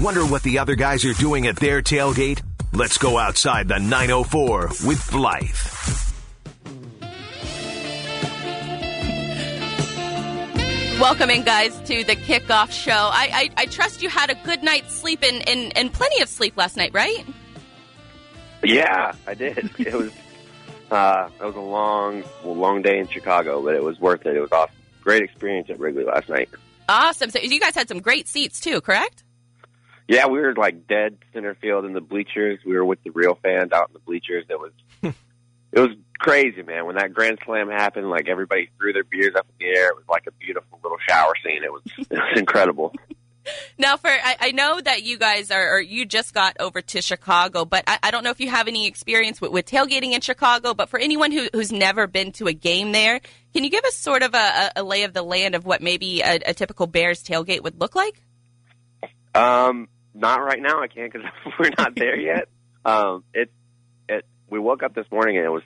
Wonder what the other guys are doing at their tailgate? Let's go outside the 904 with Blythe. Welcome in, guys, to the kickoff show. I trust you had a good night's sleep and plenty of sleep last night, right? Yeah, I did. It was a long day in Chicago, but it was worth it. It was awesome. Great experience at Wrigley last night. Awesome. So you guys had some great seats too, correct? Yeah, we were like dead center field in the bleachers. We were with the real fans out in the bleachers. It was crazy, man. When that Grand Slam happened, like everybody threw their beers up in the air. It was like a beautiful little shower scene. It was incredible. Now, I know that you guys you just got over to Chicago, but I don't know if you have any experience with tailgating in Chicago, but for anyone who's never been to a game there, can you give us sort of a lay of the land of what maybe a typical Bears tailgate would look like? Not right now, I can't, because we're not there yet. We woke up this morning, and it was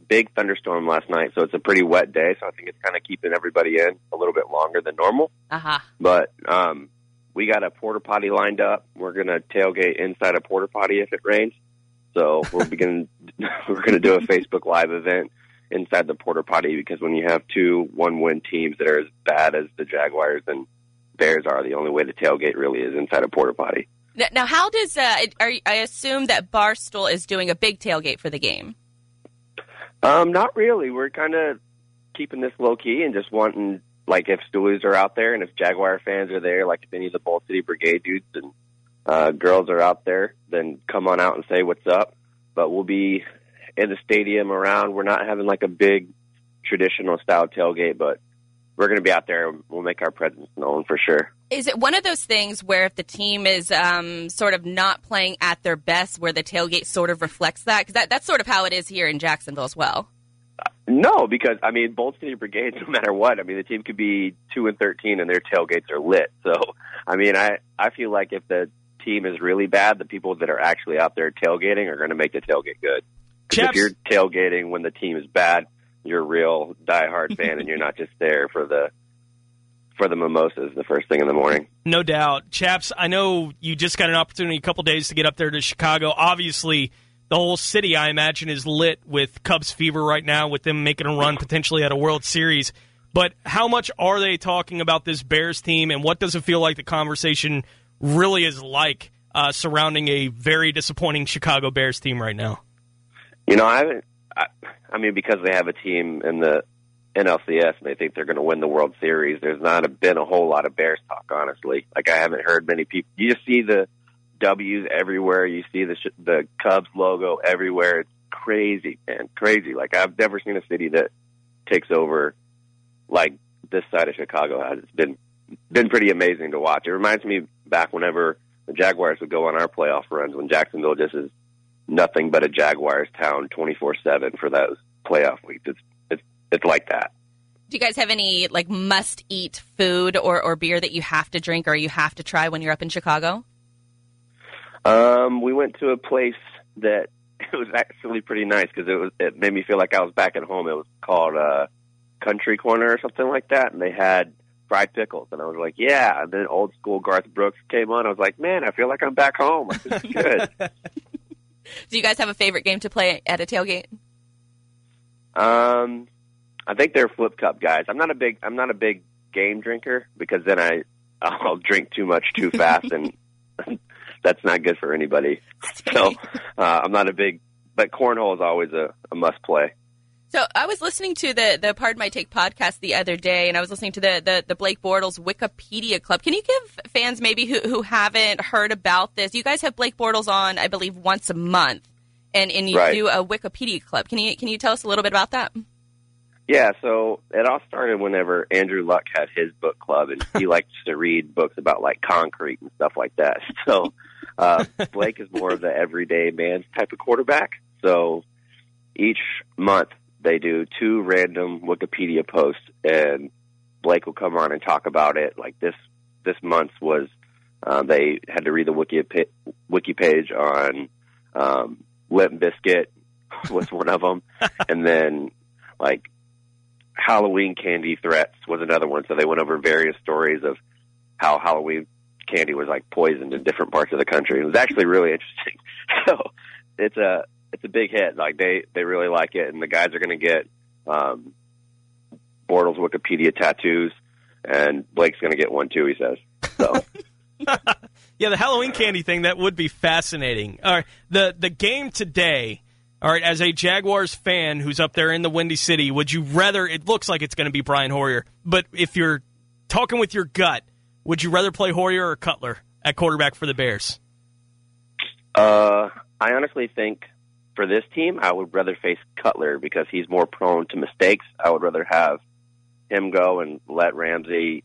a big thunderstorm last night, so it's a pretty wet day, so I think it's kind of keeping everybody in a little bit longer than normal. Uh-huh. But, we got a porta potty lined up. We're gonna tailgate inside a porta potty if it rains. So we're gonna do a Facebook Live event inside the porta potty, because when you have 2 1-win teams that are as bad as the Jaguars and Bears are, the only way to tailgate really is inside a porta potty. Now, how does I assume that Barstool is doing a big tailgate for the game? Not really. We're kind of keeping this low key and just wanting. Like, if Stoolies are out there and if Jaguar fans are there, like if any of the Bull City Brigade dudes and girls are out there, then come on out and say what's up. But we'll be in the stadium around. We're not having like a big traditional style tailgate, but we're going to be out there. We'll make our presence known for sure. Is it one of those things where if the team is sort of not playing at their best, where the tailgate sort of reflects that? Because that's sort of how it is here in Jacksonville as well. No, because, I mean, Bolts City Brigade, no matter what, I mean, the team could be 2-13 and their tailgates are lit. So, I mean, I feel like if the team is really bad, the people that are actually out there tailgating are going to make the tailgate good. Because if you're tailgating when the team is bad, you're a real diehard fan and you're not just there for the mimosas the first thing in the morning. No doubt. Chaps, I know you just got an opportunity a couple days to get up there to Chicago. Obviously, the whole city, I imagine, is lit with Cubs fever right now, with them making a run potentially at a World Series. But how much are they talking about this Bears team, and what does it feel like the conversation really is like surrounding a very disappointing Chicago Bears team right now? You know, I mean, because they have a team in the NLCS and they think they're going to win the World Series, there's not been a whole lot of Bears talk, honestly. Like, I haven't heard many people. You just see the W's everywhere. You see the Cubs logo everywhere. It's crazy, man. Crazy. Like, I've never seen a city that takes over like this side of Chicago has. It's been pretty amazing to watch. It reminds me back whenever the Jaguars would go on our playoff runs, when Jacksonville just is nothing but a Jaguars town 24/7 for those playoff weeks. It's like that. Do you guys have any like must eat food or beer that you have to drink or you have to try when you're up in Chicago? We went to a place that it was actually pretty nice because it made me feel like I was back at home. It was called Country Corner or something like that, and they had fried pickles. And I was like, yeah. And then old school Garth Brooks came on. I was like, man, I feel like I'm back home. This is good. Do you guys have a favorite game to play at a tailgate? I think they're flip cup guys. I'm not a big game drinker because then I'll drink too much too fast and. That's not good for anybody. So I'm not a big, but cornhole is always a must play. So I was listening to the Pardon My Take podcast the other day, and I was listening to the Blake Bortles Wikipedia Club. Can you give fans maybe who haven't heard about this? You guys have Blake Bortles on, I believe, once a month, and you do a Wikipedia Club. Can you tell us a little bit about that? Yeah, so it all started whenever Andrew Luck had his book club, and he likes to read books about, like, concrete and stuff like that. So Blake is more of the everyday man type of quarterback. So each month they do 2 random Wikipedia posts, and Blake will come on and talk about it. Like this month was they had to read the wiki page on Limp Bizkit was one of them, and then, like, Halloween candy threats was another one. So they went over various stories of how Halloween candy was like poisoned in different parts of the country. It was actually really interesting. So it's a big hit. Like they really like it, and the guys are going to get Bortles Wikipedia tattoos, and Blake's going to get one too. He says. So. Yeah, the Halloween candy thing, that would be fascinating. All right, the game today. All right, as a Jaguars fan who's up there in the Windy City, would you rather? It looks like it's going to be Brian Hoyer, but if you're talking with your gut, would you rather play Hoyer or Cutler at quarterback for the Bears? I honestly think for this team, I would rather face Cutler because he's more prone to mistakes. I would rather have him go and let Ramsey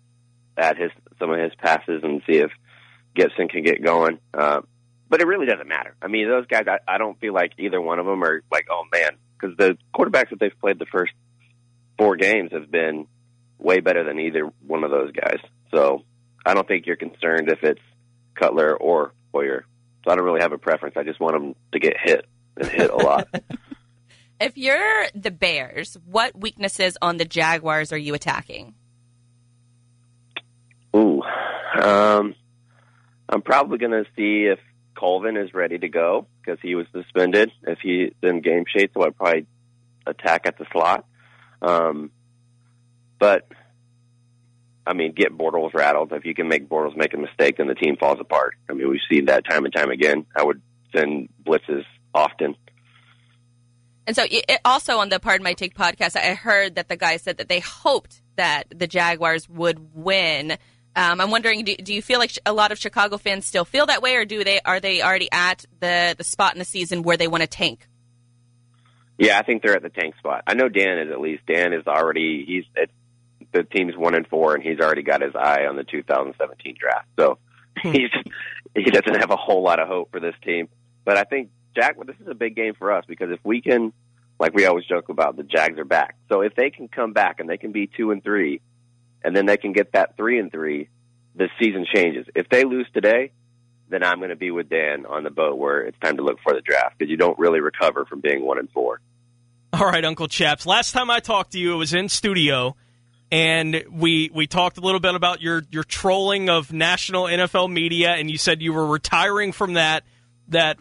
at some of his passes and see if Gibson can get going. But it really doesn't matter. I mean, those guys, I don't feel like either one of them are like, oh, man, because the quarterbacks that they've played the first four games have been way better than either one of those guys. So I don't think you're concerned if it's Cutler or Hoyer. So I don't really have a preference. I just want them to get hit and hit a lot. If you're the Bears, what weaknesses on the Jaguars are you attacking? Ooh, I'm probably going to see if Colvin is ready to go because he was suspended. If he's in game shape, so I'd probably attack at the slot. But, I mean, get Bortles rattled. If you can make Bortles make a mistake, then the team falls apart. I mean, we've seen that time and time again. I would send blitzes often. And so also on the Pardon My Take podcast, I heard that the guy said that they hoped that the Jaguars would win. I'm wondering, do you feel like a lot of Chicago fans still feel that way, or are they already at the spot in the season where they want to tank? Yeah, I think they're at the tank spot. I know Dan is, at least. Dan is already, the team's 1-4, and he's already got his eye on the 2017 draft. So he doesn't have a whole lot of hope for this team. But I think, Jack, well, this is a big game for us because if we can, like we always joke about, the Jags are back. So if they can come back and they can be 2-3, and then they can get that 3-3, the season changes. If they lose today, then I'm going to be with Dan on the boat where it's time to look for the draft because you don't really recover from being 1-4. All right, Uncle Chaps. Last time I talked to you, it was in studio, and we talked a little bit about your trolling of national NFL media, and you said you were retiring from that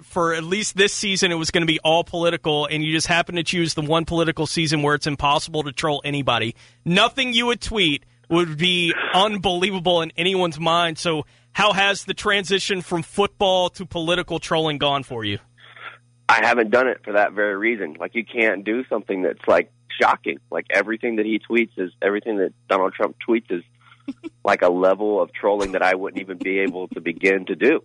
for at least this season it was going to be all political, and you just happened to choose the one political season where it's impossible to troll anybody. Nothing you would tweet would be unbelievable in anyone's mind. So how has the transition from football to political trolling gone for you? I haven't done it for that very reason. Like, you can't do something that's, like, shocking. Like, everything that he tweets is, everything that Donald Trump tweets is, like, a level of trolling that I wouldn't even be able to begin to do.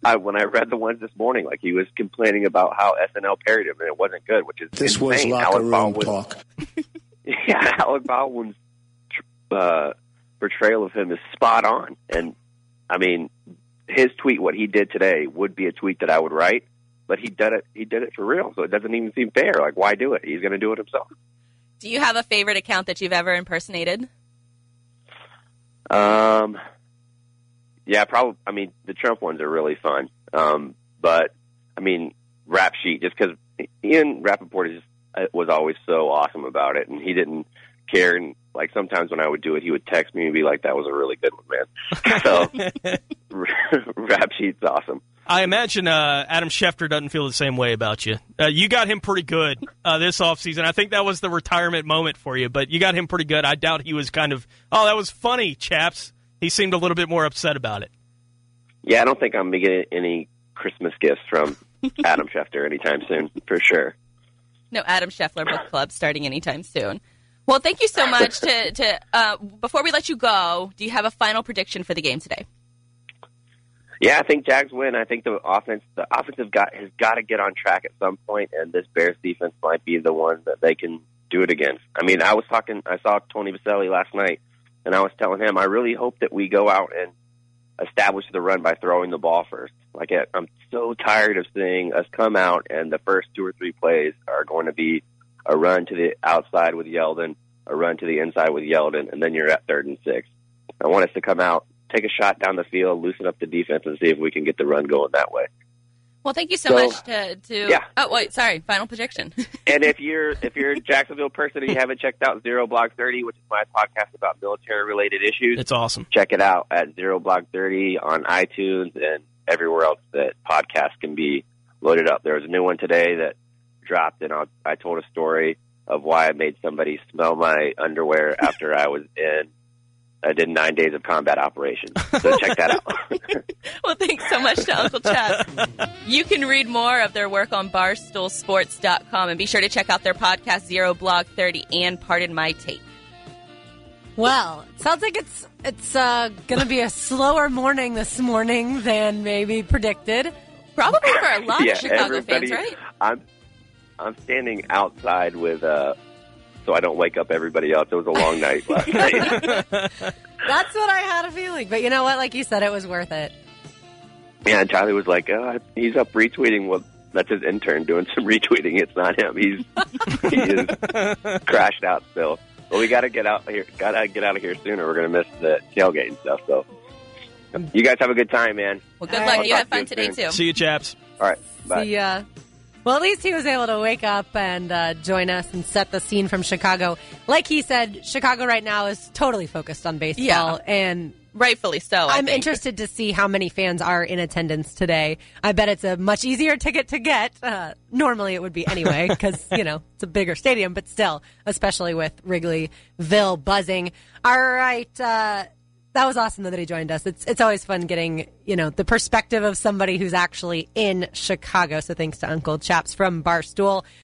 Like, when I read the ones this morning, like, he was complaining about how SNL parried him, and it wasn't good, which is this insane. This was locker room talk. Yeah, Alec Baldwin's portrayal of him is spot on. And, I mean, his tweet, what he did today, would be a tweet that I would write, but he did it for real, so it doesn't even seem fair. Like, why do it? He's going to do it himself. Do you have a favorite account that you've ever impersonated? Yeah, probably. I mean, the Trump ones are really fun. But, I mean, Rap Sheet, just because Ian Rapaport was always so awesome about it, and he didn't care, and like sometimes when I would do it, he would text me and be like, "That was a really good one, man." So, Rap Sheet's awesome. I imagine Adam Schefter doesn't feel the same way about you. You got him pretty good this offseason. I think that was the retirement moment for you, but you got him pretty good. I doubt he was kind of, "Oh, that was funny, chaps." He seemed a little bit more upset about it. Yeah, I don't think I'm going to get any Christmas gifts from Adam Schefter anytime soon, for sure. No, Adam Scheffler Book Club starting anytime soon. Well, thank you so much. Before we let you go, do you have a final prediction for the game today? Yeah, I think Jags win. I think the offense has got to get on track at some point, and this Bears defense might be the one that they can do it against. I mean, I saw Tony Vaselli last night, and I was telling him I really hope that we go out and establish the run by throwing the ball first. Like, I'm so tired of seeing us come out, and the first two or three plays are going to be a run to the outside with Yeldon, a run to the inside with Yeldon, and then you're at 3rd and 6. I want us to come out, take a shot down the field, loosen up the defense, and see if we can get the run going that way. Well, thank you so much to yeah. Oh wait, sorry, final projection. And if you're a Jacksonville person and you haven't checked out Zero Blog 30, which is my podcast about military related issues, it's awesome. Check it out at Zero Blog 30 on iTunes and everywhere else that podcasts can be loaded up. There was a new one today that dropped, and I told a story of why I made somebody smell my underwear after I did 9 days of combat operations. So check that out. Well, thanks so much to Uncle Chaps. You can read more of their work on BarstoolSports.com, and be sure to check out their podcast, Zero Blog 30 and Pardon My Take. Well, it sounds like it's going to be a slower morning this morning than maybe predicted. Probably for a lot of Chicago fans, right? I'm standing outside with so I don't wake up everybody else. It was a long night last night. That's what I had a feeling. But you know what? Like you said, it was worth it. Yeah, and Tyler was like, oh, he's up retweeting. Well, that's his intern doing some retweeting. It's not him. He is crashed out still. But we got to get out of here soon, or we're going to miss the tailgate and stuff. So you guys have a good time, man. Well, good luck. You have fun today, too. See you, chaps. All right. Bye. See ya. Well, at least he was able to wake up and join us and set the scene from Chicago. Like he said, Chicago right now is totally focused on baseball. Yeah, and rightfully so. I'm interested to see how many fans are in attendance today. I bet it's a much easier ticket to get. Normally it would be anyway because, you know, it's a bigger stadium, but still, especially with Wrigleyville buzzing. All right. That was awesome that he joined us. It's always fun getting, you know, the perspective of somebody who's actually in Chicago. So thanks to Uncle Chaps from Barstool.